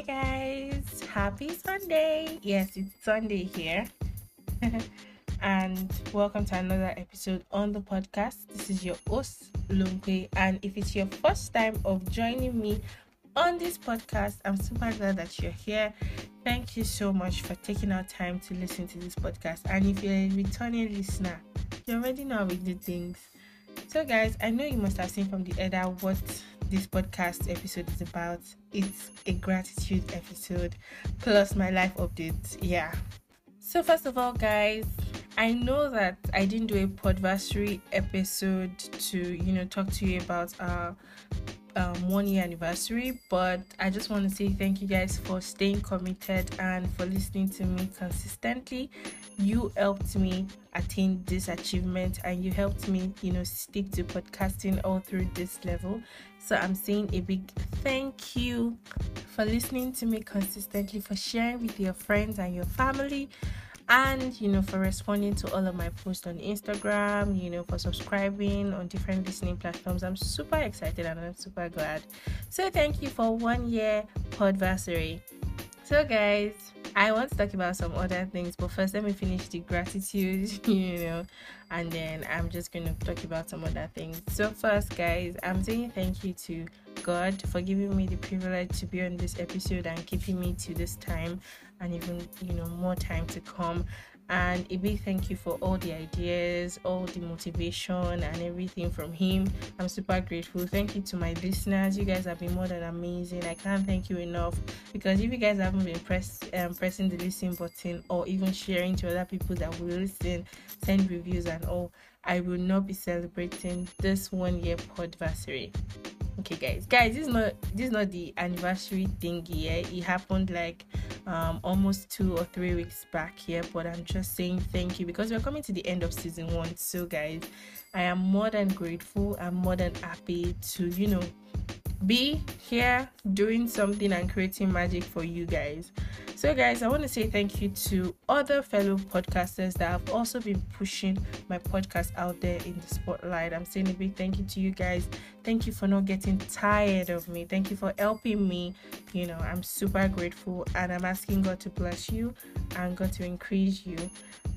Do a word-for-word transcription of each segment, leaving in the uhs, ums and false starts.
Hi guys, happy Sunday. Yes, it's Sunday here and welcome to another episode on the podcast. This is your host Lonpe, and if it's your first time of joining me on this podcast, I'm super glad that you're here. Thank you so much for taking our time to listen to this podcast. And if you're a returning listener, you already know how we do things. So guys, I know you must have seen from the header what this podcast episode is about. It's a gratitude episode plus my life update. Yeah. So first of all, guys, I know that I didn't do a podversary episode to, you know, talk to you about our um, one year anniversary, but I just want to say thank you guys for staying committed and for listening to me consistently. You helped me attain this achievement and you helped me, you know, stick to podcasting all through this level. So I'm saying a big thank you for listening to me consistently, for sharing with your friends and your family, and, you know, for responding to all of my posts on Instagram, you know, for subscribing on different listening platforms. I'm super excited and I'm super glad. So thank you for one year podversary. So guys, I want to talk about some other things, but first let me finish the gratitude, you know, and then I'm just going to talk about some other things. So first, guys, I'm saying thank you to God for giving me the privilege to be on this episode and keeping me to this time and even, you know, more time to come. And a big thank you for all the ideas, all the motivation and everything from him. I'm super grateful. Thank you to my listeners. You guys have been more than amazing. I can't thank you enough, because if you guys haven't been press, um, pressing the listen button or even sharing to other people that will listen, send reviews and all, I will not be celebrating this one year podversary. Okay guys, guys, this is not this is not the anniversary thing here. It happened like um almost two or three weeks back here, but I'm just saying thank you because we're coming to the end of season one. So guys, I am more than grateful. I'm more than happy to, you know, be here doing something and creating magic for you guys. So guys, I want to say thank you to other fellow podcasters that have also been pushing my podcast out there in the spotlight. I'm saying a big thank you to you guys. Thank you for not getting tired of me. Thank you for helping me. You know, I'm super grateful and I'm asking God to bless you and God to increase you.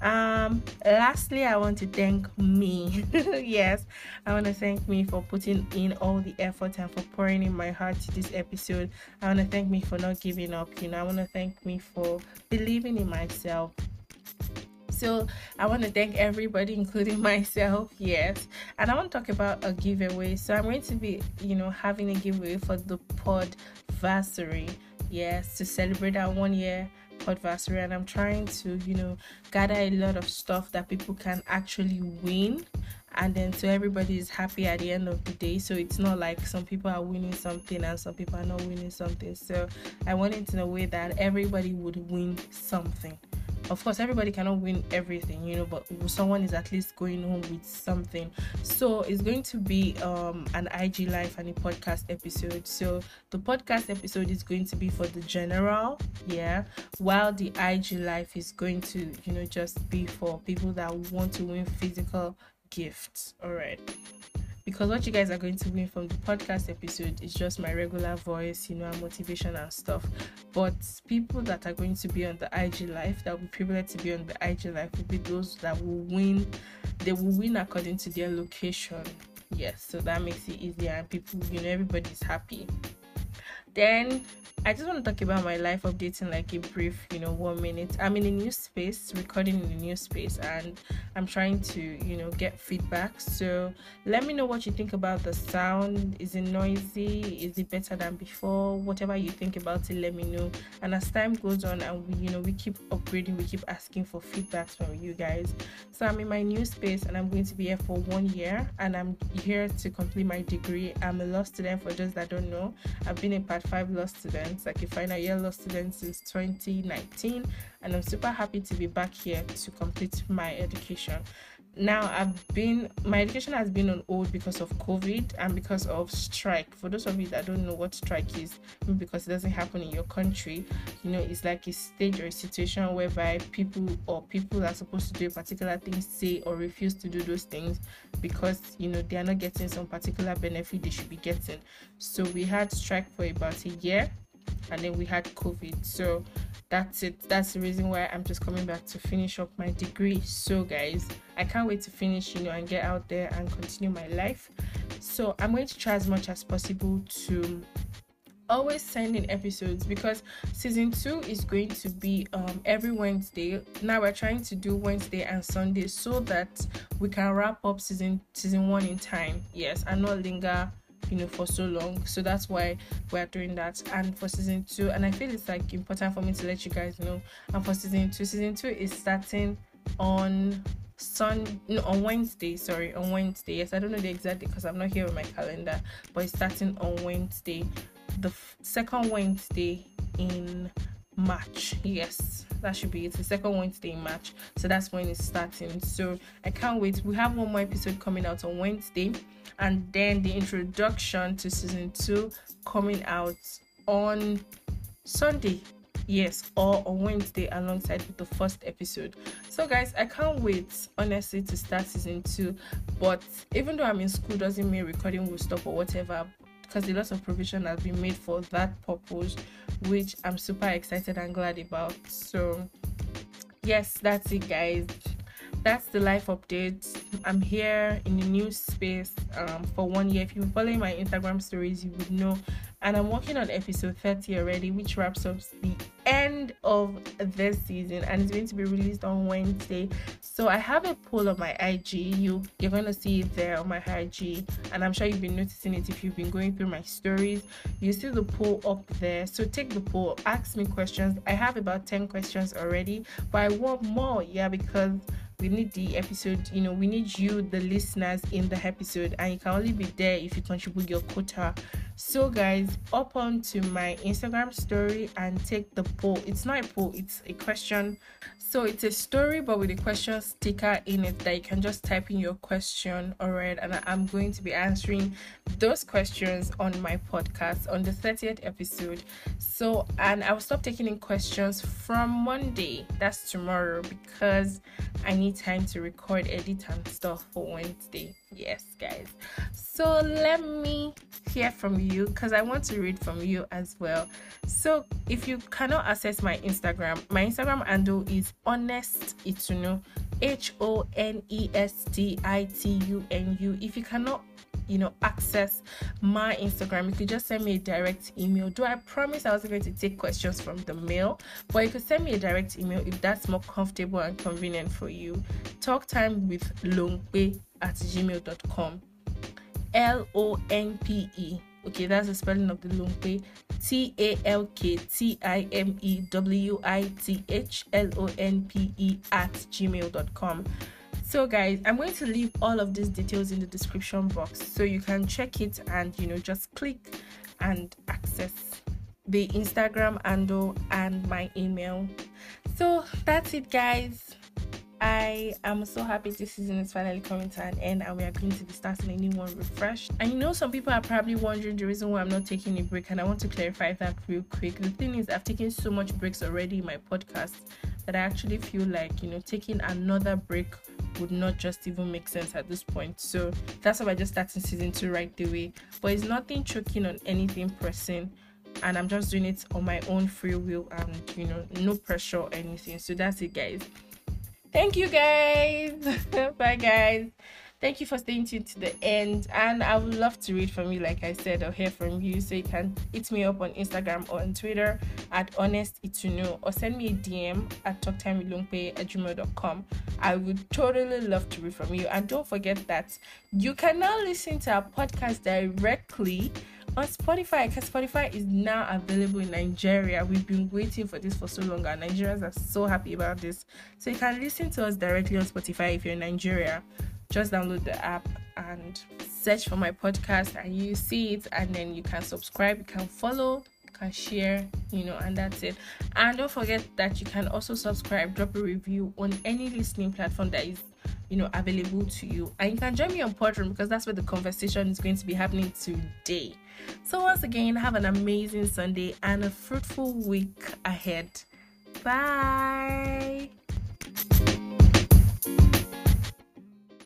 Um, lastly, I want to thank me. Yes, I want to thank me for putting in all the effort and for pouring in my heart to this episode. I want to thank me for not giving up. You know, I want to thank me for believing in myself. So I want to thank everybody, including myself. Yes. And I want to talk about a giveaway. So I'm going to be, you know, having a giveaway for the podversary. Yes, to celebrate our one year podversary. And I'm trying to, you know, gather a lot of stuff that people can actually win. And then so everybody is happy at the end of the day. So it's not like some people are winning something and some people are not winning something. So I want it in a way that everybody would win something. Of course, everybody cannot win everything, you know, but someone is at least going home with something. So it's going to be um, an I G live and a podcast episode. So the podcast episode is going to be for the general, yeah, while the I G live is going to, you know, just be for people that want to win physical gifts. All right. Because what you guys are going to win from the podcast episode is just my regular voice, you know, and motivation and stuff. But people that are going to be on the I G live, that will be privileged to be on the I G live, will be those that will win. They will win according to their location. Yes, so that makes it easier and people, you know, everybody's happy. Then I just want to talk about my life updating, like a brief, you know, one minute. I'm in a new space, recording in a new space, and I'm trying to, you know, get feedback. So let me know what you think about the sound. Is it noisy? Is it better than before? Whatever you think about it, let me know. And as time goes on and we, you know, we keep upgrading, we keep asking for feedbacks from you guys. So I'm in my new space and I'm going to be here for one year and I'm here to complete my degree. I'm a law student, for those that don't know. I've been a part five law student, like a final year law student, since twenty nineteen, and I'm super happy to be back here to complete my education. Now I've been my education has been on hold because of COVID and because of strike. For those of you that don't know what strike is, because it doesn't happen in your country, you know, it's like a stage or a situation whereby people or people that are supposed to do a particular thing say or refuse to do those things because, you know, they are not getting some particular benefit they should be getting. So we had strike for about a year. and then we had COVID. So that's it. That's the reason why I'm just coming back to finish up my degree. So guys, I can't wait to finish, you know, and get out there and continue my life. So I'm going to try as much as possible to always send in episodes, because season two is going to be um every Wednesday. Now we're trying to do Wednesday and Sunday so that we can wrap up season season one in time, yes, and not linger, you know, for so long. So that's why we're doing that, and for season two. And I feel it's like important for me to let you guys know. And for season two, season two is starting on Sun no, on Wednesday, sorry, on Wednesday. Yes, I don't know the exact date because I'm not here with my calendar, but it's starting on Wednesday, the f- second Wednesday in March. Yes, that should be it. It's the second Wednesday in March. So that's when it's starting. So I can't wait. We have one more episode coming out on Wednesday, and then the introduction to season two coming out on Sunday. Yes, or on Wednesday alongside with the first episode. So guys, I can't wait honestly to start season two. But even though I'm in school doesn't mean recording will stop or whatever, because a lot of provision has been made for that purpose, which I'm super excited and glad about. So yes, that's it guys. That's the life update. I'm here in the new space um, for one year. If you've been following my Instagram stories, you would know. And I'm working on episode thirty already, which wraps up the end of this season, and it's going to be released on Wednesday. So I have a poll on my I G. You, you're going to see it there on my I G, and I'm sure you've been noticing it if you've been going through my stories. You see the poll up there. So take the poll, ask me questions. I have about ten questions already, but I want more, yeah, because we need the episode, you know, we need you, the listeners, in the episode, and you can only be there if you contribute your quota. So guys, up on to my Instagram story and take the poll. It's not a poll, it's a question. So it's a story but with a question sticker in it that you can just type in your question, all right? And I'm going to be answering those questions on my podcast on the thirtieth episode. So, and I will stop taking in questions from Monday, that's tomorrow, because I need time to record, edit and stuff for Wednesday. Yes guys, so let me hear from you, because I want to read from you as well. So if you cannot access my Instagram, my Instagram handle is honestitunu, H O N E S T I T U N U. If you cannot, you know, access my Instagram, you could just send me a direct email. Though I promise I was going to take questions from the mail, but you could send me a direct email if that's more comfortable and convenient for you. talktimewithlonpe at gmail dot com. L O N P E. Okay, that's the spelling of the Lonpe. T A L K T I M E W I T H L O N P E at gmail dot com. So guys, I'm going to leave all of these details in the description box, so you can check it and, you know, just click and access the Instagram handle and my email. So that's it guys. I am so happy this season is finally coming to an end, and we are going to be starting a new one refreshed. And you know, some people are probably wondering the reason why I'm not taking a break, and I want to clarify that real quick. The thing is, I've taken so much breaks already in my podcast that I actually feel like, you know, taking another break would not just even make sense at this point. So that's why I just started season two right away. But it's nothing choking on anything pressing, and I'm just doing it on my own free will and, you know, no pressure or anything. So that's it guys. Thank you guys. Bye guys. Thank you for staying tuned to the end, and I would love to read from you, like I said, or hear from you. So you can hit me up on Instagram or on Twitter at honestitunu, or send me a D M at talktimewithlonpe at gmail dot com. I would totally love to read from you. And don't forget that you can now listen to our podcast directly on Spotify, because Spotify is now available in Nigeria. We've been waiting for this for so long, and Nigerians are so happy about this. So you can listen to us directly on Spotify if you're in Nigeria. Just download the app and search for my podcast, and you see it, and then you can subscribe, you can follow, you can share, you know, and that's it. And don't forget that you can also subscribe, drop a review on any listening platform that is, you know, available to you. And you can join me on Podroom, because that's where the conversation is going to be happening today. So once again, have an amazing Sunday and a fruitful week ahead. Bye.